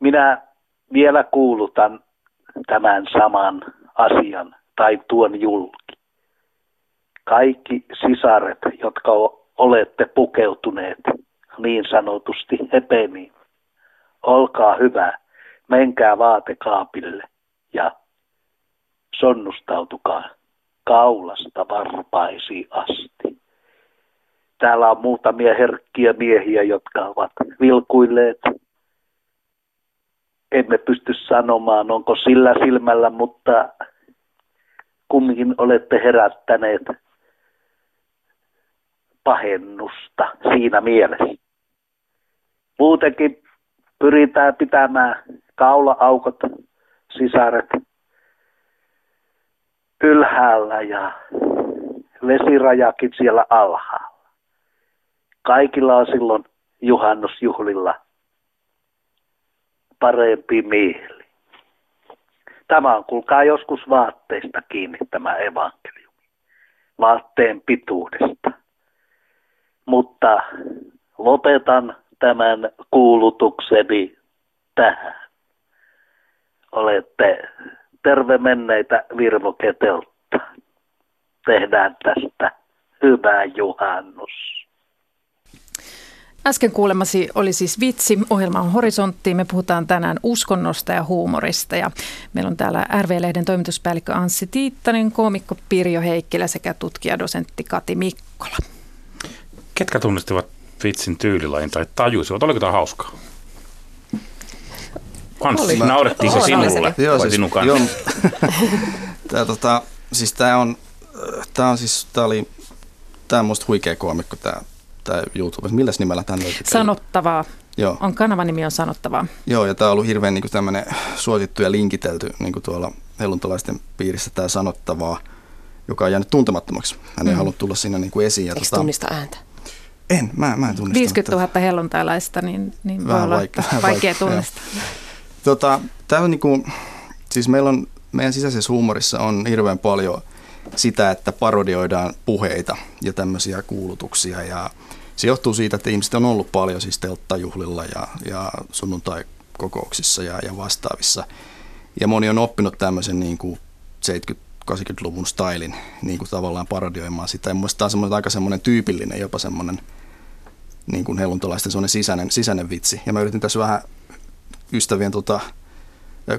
Minä vielä kuulutan tämän saman asian tai tuon julki. Kaikki sisaret, jotka olette pukeutuneet niin sanotusti hepeniin, olkaa hyvä. Menkää vaatekaapille ja sonnustautukaa kaulasta varpaisiin asti. Täällä on muutamia herkkiä miehiä, jotka ovat vilkuilleet. Emme pysty sanomaan, onko sillä silmällä, mutta kumminkin olette herättäneet pahennusta siinä mielessä. Muutenkin pyritään pitämään kaula-aukot, sisaret ylhäällä ja vesirajakin siellä alhaalla. Kaikilla on silloin juhannusjuhlilla parempi mieli. Tämä on, kuulkaa, joskus vaatteista kiinni tämä evankeliumi, vaatteen pituudesta. Mutta lopetan tämän kuulutukseni tähän. Olette terve menneitä virvoketelta. Tehdään tästä hyvää juhannus. Äsken kuulemasi oli siis vitsi. Ohjelma on Horisontti. Me puhutaan tänään uskonnosta ja huumorista. Ja meillä on täällä RV-lehden toimituspäällikkö Anssi Tiittanen, koomikko Pirjo Heikkilä sekä tutkijadosentti Kati Mikkola. Ketkä tunnistivat vitsin tyylilajin tai tajusivat? Oliko tämä hauskaa? Anssi, naurettiinko sinulle? Joo, vai sinun kanssa? Tämä on musta huikea koomikko tämä YouTube. Milläs nimellä tämän löytyy? Sanottavaa. Joo. Kanavan nimi on Sanottavaa. Joo, ja tämä on ollut hirveän niin tämmöinen suosittu ja linkitelty niin tuolla helluntalaisten piirissä tämä Sanottavaa, joka on jäänyt tuntemattomaksi. Hän ei halunnut tulla siinä niin kuin esiin. Eikö tunnista ääntä? En, mä en tunnista. 50 000 helluntailaista, niin voi olla vaikea tunnistaa. Tämä on niinku, siis meidän sisäisessä huumorissa on hirveän paljon sitä, että parodioidaan puheita ja tämmöisiä kuulutuksia. Ja se johtuu siitä, että ihmiset on ollut paljon siis telttajuhlilla ja sunnuntaikokouksissa ja vastaavissa. Ja moni on oppinut tämmöisen niinku 70-80-luvun stylin niin kuin tavallaan parodioimaan sitä. Ja mun mielestä tämä on aika semmoinen tyypillinen, jopa semmoinen niin kuin helluntalaisten semmoinen sisäinen vitsi. Ja mä yritin tässä vähän ystävien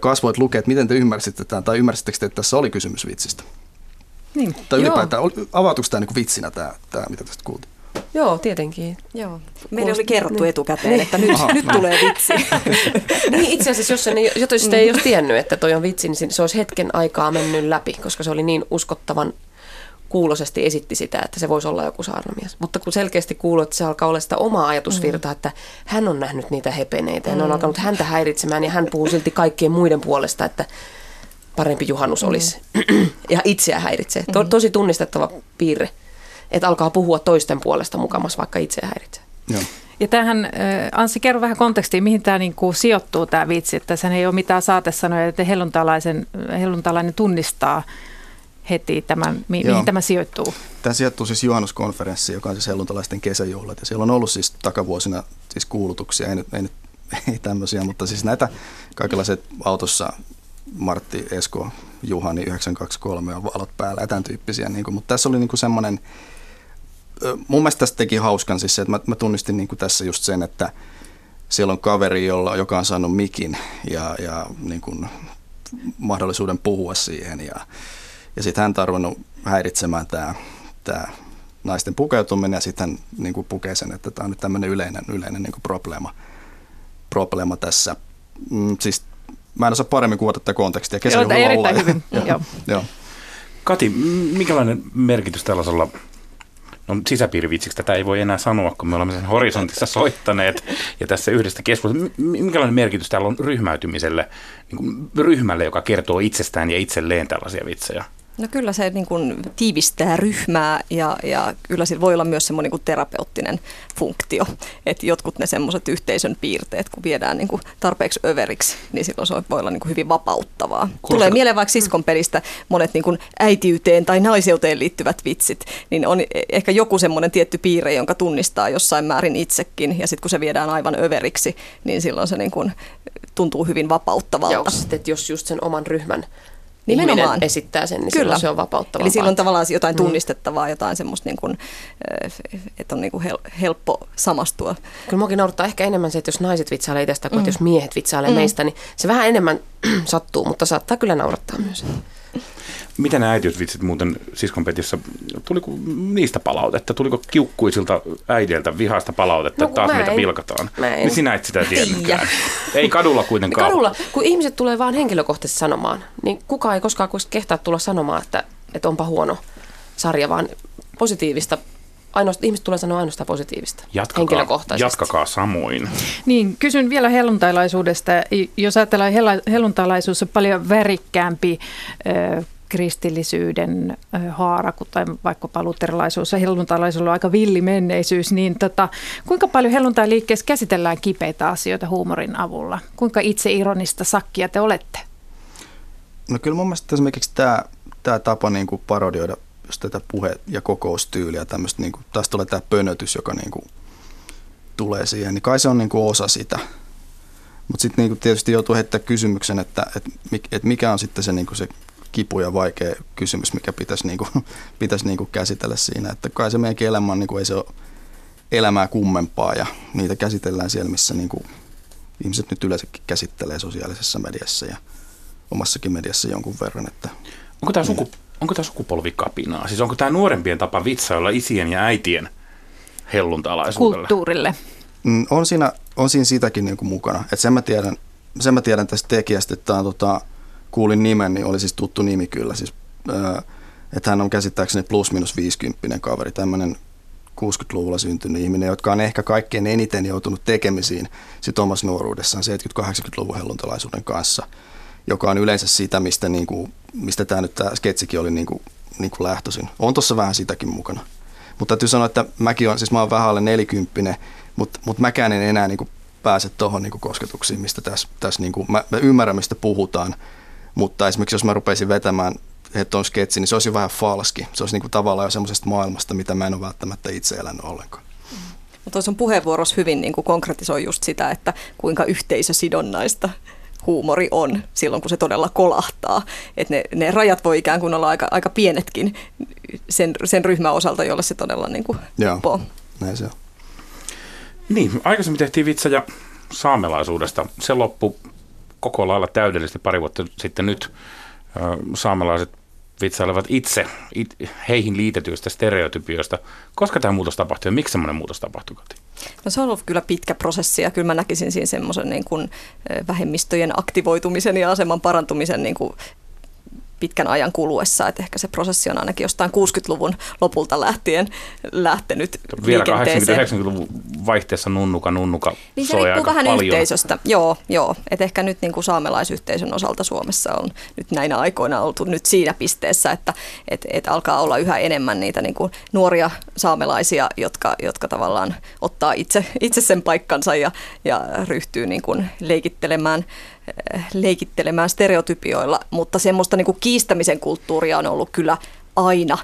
kasvoit lukea, että miten te ymmärsitte tämän, tai ymmärsittekö te, että tässä oli kysymys vitsistä? Niin. Tai ylipäätään, avautuiko tämä niin kuin vitsinä, tämä mitä tästä kuultiin? Joo, tietenkin. Joo. Meille oli kerrottu etukäteen, että nyt tulee vitsi. Niin, itse asiassa, jos sitä ei olisi tiennyt, että toi on vitsi, niin se olisi hetken aikaa mennyt läpi, koska se oli niin uskottavan kuuloisesti esitti sitä, että se voisi olla joku saarnamies. Mutta kun selkeästi kuuluu, että se alkaa olla sitä omaa ajatusvirtaa, että hän on nähnyt niitä hepeneitä, hän on alkanut häntä häiritsemään ja hän puhuu silti kaikkien muiden puolesta, että parempi juhannus olisi. Ja itseä häiritsee. Tosi tunnistettava piirre, että alkaa puhua toisten puolesta mukamas, vaikka itseä häiritsee. Joo. Ja tämähän, Anssi, kerro vähän kontekstiin, mihin tämä niinku sijoittuu tämä vitsi. Että sehän ei ole mitään saatesanoja, että helluntalainen tunnistaa heti tämän, mihin tämä sijoittuu. Tämä sijoittuu siis juhannuskonferenssi, joka on siis helluntalaisten kesäjuhlat. Ja siellä on ollut siis takavuosina siis kuulutuksia, ei tämmöisiä, mutta siis näitä kaikenlaiset autossa Martti, Esko, Juhani, 923 on valot päällä ja tämän tyyppisiä. Niin kuin, mutta tässä oli niin kuin semmoinen, mun mielestä tästä teki hauskan siis se, että mä tunnistin niin kuin tässä just sen, että siellä on kaveri, joka on saanut mikin ja niin kuin mahdollisuuden puhua siihen. Ja sitten hän tarvinnut häiritsemään tämä naisten pukeutuminen ja sitten hän niin kuin pukee sen, että tämä on nyt tämmöinen yleinen niin kuin probleema tässä. Siis mä en osaa paremmin kuvata tätä kontekstia. Kesäjuhlalla ollaan. Joo, erittäin hyvin. Joo. Kati, minkälainen merkitys tällaisella, sisäpiirivitsiksi tätä ei voi enää sanoa, kun me olemme sen horisontissa soittaneet ja tässä yhdestä keskustelusta. Minkälainen merkitys täällä on ryhmäytymiselle, niin kuin ryhmälle, joka kertoo itsestään ja itselleen tällaisia vitsejä? No kyllä se niin kuin tiivistää ryhmää ja kyllä sillä voi olla myös semmoinen niin kuin terapeuttinen funktio, että jotkut ne semmoiset yhteisön piirteet, kun viedään niin kuin tarpeeksi överiksi, niin silloin se voi olla niin kuin hyvin vapauttavaa. Kuulostaa. Tulee mieleen vaikka Siskonpelistä monet niin kuin äitiyteen tai naiseuteen liittyvät vitsit, niin on ehkä joku semmoinen tietty piirre, jonka tunnistaa jossain määrin itsekin ja sitten kun se viedään aivan överiksi, niin silloin se niin kuin tuntuu hyvin vapauttavalta. Ja jos just sen oman ryhmän nimenomaan esittää sen, niin kyllä. Se on vapauttavaa. Eli silloin tavallaan jotain tunnistettavaa, jotain semmoista, niin kuin, että on niin kuin helppo samastua. Kyllä minunkin naurattaa ehkä enemmän se, että jos naiset vitsailee itsestä kuin että jos miehet vitsailee meistä, niin se vähän enemmän sattuu, mutta saattaa kyllä naurattaa myös. Mitä nämä äitiysvitsit muuten Siskonpetissä, tuliko niistä palautetta? Tuliko kiukkuisilta äideiltä vihasta palautetta, että taas meitä pilkataan? Niin sinä et sitä tiennytkään. Ei kadulla kuitenkaan. Kadulla, kun ihmiset tulee vaan henkilökohtaisesti sanomaan, niin kukaan ei koskaan kehtaa tulla sanomaan, että onpa huono sarja, vaan positiivista. Ihmiset tulee sanoa ainoastaan positiivista, henkilökohtaisesti. Jatkakaa samoin. Niin, kysyn vielä helluntailaisuudesta. Jos ajatellaan, helluntailaisuus on paljon värikkäämpi kristillisyyden haara, kuten vaikkapa luterilaisuus ja helluntailaisuus on aika villimenneisyys, niin kuinka paljon helluntailiikkeessä käsitellään kipeitä asioita huumorin avulla? Kuinka itseironista sakkia te olette? No kyllä mun mielestä esimerkiksi tämä tapa niin kuin parodioida just tätä puhe- ja kokoustyyliä, tämmöistä, niin kuin, taas tulee tämä pönötys, joka niin kuin tulee siihen, niin kai se on niin kuin osa sitä. Mutta sitten niin kuin tietysti joutuu heittämään kysymyksen, että mikä on sitten se, niin kuin se kipu ja vaikea kysymys, mikä pitäisi käsitellä siinä. Että kai se meidänkin elämä on, niin kuin, ei se ole elämää kummempaa ja niitä käsitellään siellä, missä niin kuin ihmiset nyt yleensäkin käsittelee sosiaalisessa mediassa ja omassakin mediassa jonkun verran. Että, Onko tämä sukupolvikapinaa? Siis onko tämä nuorempien tapa vitsailla isien ja äitien helluntalaisuudelle? Kulttuurille. On siinä sitäkin niin kuin mukana. Et sen mä tiedän tästä tekijästä, että tämä on, kuulin nimen, niin oli siis tuttu nimi kyllä. Siis, että hän on käsittääkseni plus-minus 50 kaveri, tämmöinen 60-luvulla syntynyt ihminen, jotka on ehkä kaikkein eniten joutunut tekemisiin sit omassa nuoruudessaan 70-80-luvun helluntalaisuuden kanssa, joka on yleensä sitä, mistä tämä nyt tämä sketsikin oli niin kuin lähtöisin. On tuossa vähän sitäkin mukana. Mutta täytyy sanoa, että mä oon vähän alle 40, mutta mäkään en enää niin kuin pääse tuohon niin kuin kosketuksiin, mistä tässä niin kuin, mä ymmärrän, mistä puhutaan, mutta esimerkiksi jos mä rupeisin vetämään tuon sketsin, niin se olisi vähän falski. Se olisi niin kuin tavallaan jo semmoisesta maailmasta, mitä mä en ole välttämättä itse elänyt ollenkaan. Mutta sun puheenvuorossa hyvin niin kuin konkretisoi just sitä, että kuinka yhteisösidonnaista huumori on silloin, kun se todella kolahtaa. Että ne rajat voi ikään kuin olla aika pienetkin sen ryhmän osalta, jolle se todella niin kuin uppoo. Näin se on. Niin, aikaisemmin tehtiin vitsejä saamelaisuudesta. Se loppui koko lailla täydellisesti pari vuotta sitten. Nyt saamelaiset vitsailevat itse heihin liitetyistä stereotypioista. Koska tämä muutos tapahtui ja miksi semmoinen muutos tapahtui? No se on ollut kyllä pitkä prosessi ja kyllä mä näkisin siinä semmoisen niin kuin vähemmistöjen aktivoitumisen ja aseman parantumisen niin kuin pitkän ajan kuluessa. Et ehkä se prosessi on ainakin jostain 60-luvun lopulta lähtien lähtenyt vielä liikenteeseen. Vielä 80-90-luvun vaihteessa nunnuka niin soi aika paljon. Niin se riippuu vähän yhteisöstä, joo. Et ehkä nyt niin kuin saamelaisyhteisön osalta Suomessa on nyt näinä aikoina oltu nyt siinä pisteessä, että et alkaa olla yhä enemmän niitä niin kuin nuoria saamelaisia, jotka tavallaan ottaa itse sen paikkansa ja ryhtyy niin kuin leikittelemään stereotypioilla, mutta semmoista niin kuin kiistämisen kulttuuria on ollut kyllä aina.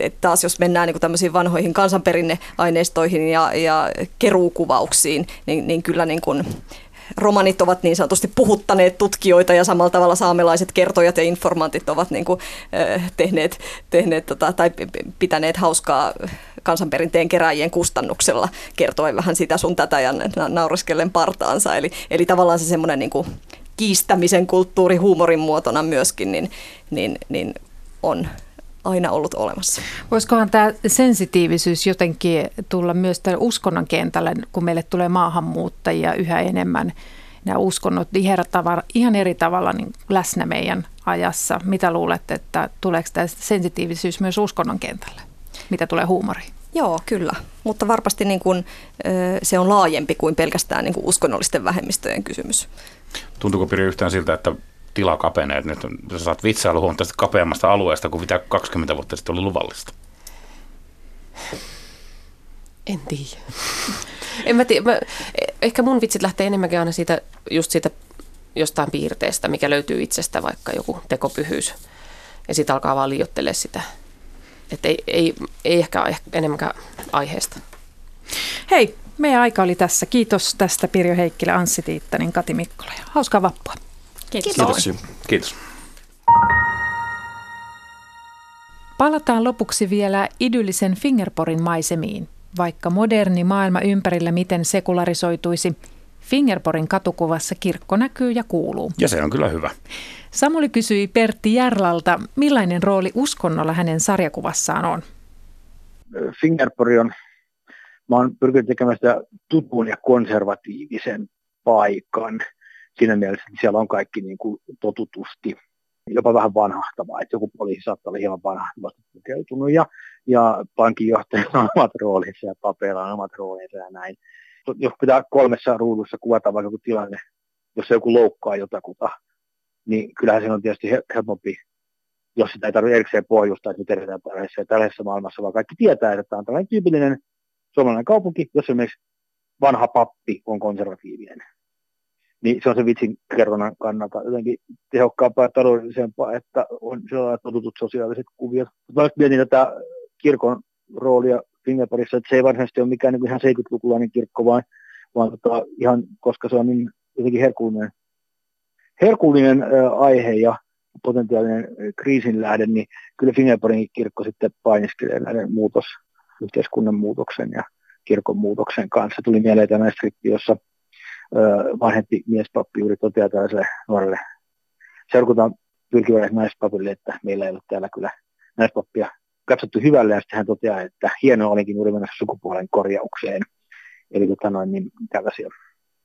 Et taas jos mennään niin kuin tämmöisiin vanhoihin kansanperinneaineistoihin ja keruukuvauksiin, niin kyllä niin kuin romanit ovat niin sanotusti puhuttaneet tutkijoita ja samalla tavalla saamelaiset kertojat ja informantit ovat niin kuin pitäneet hauskaa kansanperinteen kerääjien kustannuksella, kertoen vähän sitä sun tätä ja nauriskellen partaansa. Eli tavallaan se semmoinen niin kuin kiistämisen kulttuuri huumorin muotona myöskin niin on aina ollut olemassa. Voisikohan tämä sensitiivisyys jotenkin tulla myös tälle uskonnon kentälle, kun meille tulee maahanmuuttajia yhä enemmän? Nämä uskonnot ihan eri tavalla niin läsnä meidän ajassa. Mitä luulet, että tuleeko tämä sensitiivisyys myös uskonnon kentälle? Mitä tulee huumoriin? Joo, kyllä. Mutta varmasti niin kuin, se on laajempi kuin pelkästään niin kuin uskonnollisten vähemmistöjen kysymys. Tuntuuko Pirjo yhtään siltä, että tila kapenee, että nyt sä saat vitsailu huomattavasti kapeammasta alueesta kuin mitä 20 vuotta sitten oli luvallista? En tiedä. Ehkä mun vitsit lähtee enemmänkin aina siitä jostain piirteestä, mikä löytyy itsestä, vaikka joku tekopyhyys. Ja sitten alkaa vaan liioittelee sitä. Että ei ehkä enemmänkä aiheesta. Hei, meidän aika oli tässä. Kiitos tästä Pirjo Heikkilä, Anssi Tiittanen, Kati Mikkola. Hauskaa vappua. Kiitos. Kiitoksia. Kiitos. Palataan lopuksi vielä idyllisen Fingerporin maisemiin. Vaikka moderni maailma ympärillä miten sekularisoituisi, Fingerporin katukuvassa kirkko näkyy ja kuuluu. Ja se on kyllä hyvä. Samuli kysyi Pertti Jarlalta, millainen rooli uskonnolla hänen sarjakuvassaan on. Fingerpori on, mä oon pyrkinyt tekemään sitä tutun ja konservatiivisen paikan. Siinä mielessä, että siellä on kaikki niin kuin totutusti jopa vähän vanhahtavaa, että joku poliisi saattaa olla hieman vanhahtavasti tukeutunut ja pankinjohtajalla on omat roolinsa ja papeilla on omat roolinsa ja näin. Jos pitää 3 ruudussa kuvata vaikka joku tilanne, jossa joku loukkaa jotakuta, niin kyllähän se on tietysti helpompi, jos sitä ei tarvitse erikseen pohjustaa, että me tehdään tällaisessa maailmassa, vaan kaikki tietää, että tämä on tällainen tyypillinen suomalainen kaupunki, jossa myös vanha pappi on konservatiivinen. Niin se on se vitsin kerronnan kannalta jotenkin tehokkaampaa ja taloudellisempaa, että on sellaiset totutut sosiaaliset kuviot. Mä mietin tätä kirkon roolia Fingerporissa, että se ei varsinaisesti ole mikään niin ihan 70-lukulainen kirkko, vaan ihan, koska se on niin jotenkin herkullinen aihe ja potentiaalinen kriisinlähde, niin kyllä Fingerporin kirkko sitten painiskelee näiden yhteiskunnan muutoksen ja kirkon muutoksen kanssa. Tuli mieleen tämä strippi, jossa vanhempi miespappi juuri toteaa tällaiselle nuorelle serkutaan pyrkivälle naispapille, että meillä ei ole täällä kyllä naispappia katsottu hyvällä, ja sitten hän toteaa, että hienoa olikin juuri mennä sukupuolen korjaukseen. Eli niin tällaisia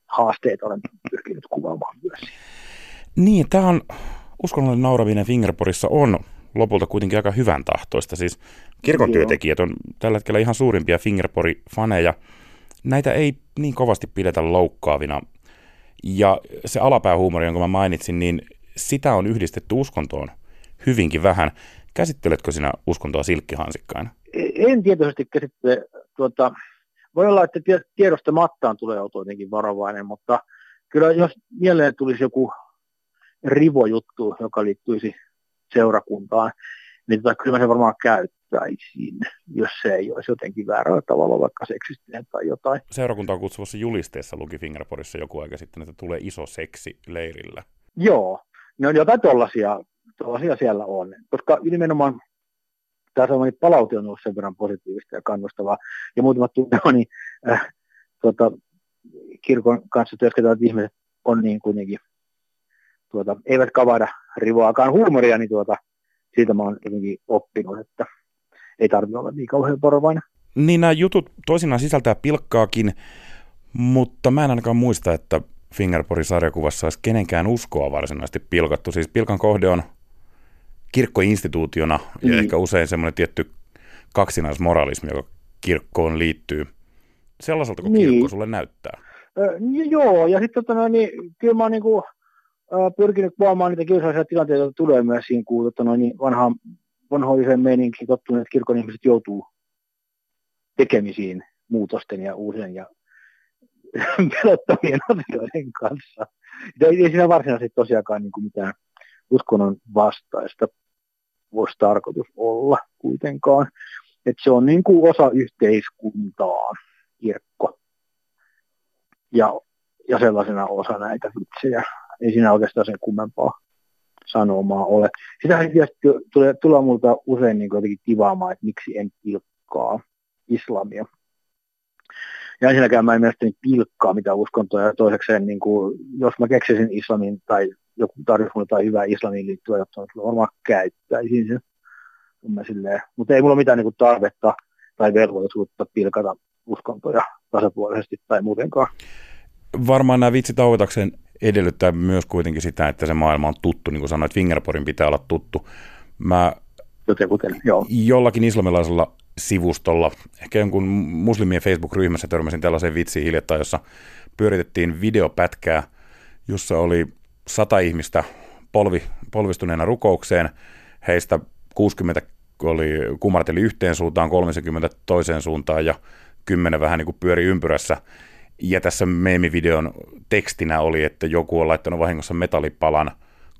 haasteita olen pyrkinyt kuvaamaan myös. Niin, tämä on uskonnollinen nauraminen Fingerporissa on lopulta kuitenkin aika hyvän tahtoista. Siis kirkon työntekijät on tällä hetkellä ihan suurimpia Fingerpori-faneja. Näitä ei niin kovasti pidetä loukkaavina. Ja se alapäähuumori, jonka mä mainitsin, niin sitä on yhdistetty uskontoon hyvinkin vähän. Käsitteletkö sinä uskontoa silkkihansikkaina? En tietoisesti käsittele. Voi olla, että tiedostamattaan tulee olla jotenkin varovainen, mutta kyllä jos mieleen tulisi joku rivojuttu, joka liittyisi seurakuntaan, niin kyllä mä sen varmaan käyttäisin, jos se ei olisi jotenkin väärällä tavalla, vaikka seksistinen tai jotain. Seurakuntaa kutsuvassa julisteessa luki Fingerporissa joku aika sitten, että tulee iso seksi leirillä. Joo, no jotain tollaisia siellä on, koska nimenomaan tämä sellainen palaute on ollut sen verran positiivista ja kannustavaa. Ja muutamat tunnoni kirkon kanssa työskentelevät ihmiset on niin kuitenkin, eivät kavada rivoakaan huumoria, niin siitä mä oon jotenkin oppinut, että ei tarvitse olla niin kauhean porovaina. Niin nämä jutut toisinaan sisältää pilkkaakin, mutta mä en ainakaan muista, että Fingerpori-sarjakuvassa olisi kenenkään uskoa varsinaisesti pilkattu. Siis pilkan kohde on kirkkoinstituutiona ja ehkä usein semmoinen tietty kaksinaismoralismi, joka kirkkoon liittyy. sellaiselta kuin niin. Kirkko sulle näyttää. Joo, ja sitten niin, kyllä mä oon niinku, pyrkinyt kuomaan niitä kiusallisia tilanteita, joita tulee myös siinä, kun niin, vanhoiseen meininkiin tottuneet kirkon ihmiset joutuu tekemisiin muutosten ja uusien ja pelottavien asioiden kanssa. Ei siinä varsinaisesti tosiaankaan niin kuin mitään uskonnon vastaista voisi tarkoitus olla kuitenkaan. Että se on niin kuin osa yhteiskuntaa, kirkko. Ja sellaisena osa näitä vitsejä. Ei siinä oikeastaan sen kummempaa sanomaa ole. Sitähän tulee multa usein niin kuin jotenkin tivaamaan, että miksi en pilkkaa islamia. Ja ensinnäkään mä en mielestäni pilkkaa mitä uskontoa, ja toisekseen, niin kuin, jos mä keksisin islamin tai joku tarjosi mulle tai hyvää islamiin liittyvää, jotta mä varmaan käyttäisin sen. Mutta ei mulla ole mitään niin kuin tarvetta tai velvollisuutta pilkata uskontoja tasapuolisesti tai muutenkaan. Varmaan nämä vitsit auetakseen edellyttää myös kuitenkin sitä, että se maailma on tuttu. Niin kuin sanoit, Fingerporin pitää olla tuttu. Mä jotenkuten, joo. Jollakin islamilaisella sivustolla, ehkä jonkun muslimien Facebook-ryhmässä törmäsin tällaiseen vitsiin hiljattain, jossa pyöritettiin videopätkää, jossa oli 100 ihmistä polvistuneena rukoukseen. Heistä 60 kumarteli yhteen suuntaan, 30 toiseen suuntaan ja 10 vähän niin kuin pyöri ympyrässä. Ja tässä meemivideon tekstinä oli, että joku on laittanut vahingossa metallipalan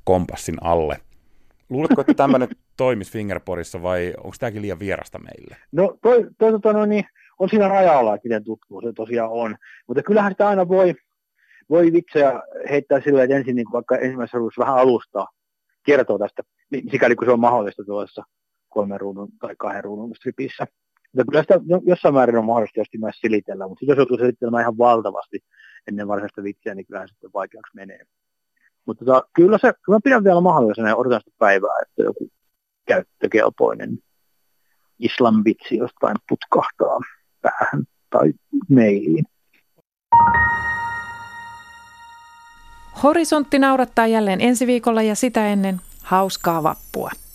kompassin alle. Luuletko, että tämmöinen toimisi Fingerporissa vai onko tämäkin liian vierasta meille? No niin, on siinä rajalla, että miten tuttu se tosiaan on. Mutta kyllähän sitä aina voi vitsejä heittää silleen, että ensin niin vaikka ensimmäisessä ruudussa vähän alustaa, kertoo tästä, sikäli kun se on mahdollista tuossa 3 ruudun tai 2 ruudun stripissä. Mutta kyllä sitä jossain määrin on mahdollisesti myös silitellä, mutta jos joutuu silittelemään ihan valtavasti ennen varsinaista vitsiä, niin kyllähän sitten vaikeaksi menee. Mutta kyllä pidän vielä mahdollisena ja odotan sitä päivää, että joku käyttökelpoinen islamvitsi jostain putkahtaa päähän tai meiliin. Horisontti naurattaa jälleen ensi viikolla ja sitä ennen hauskaa vappua.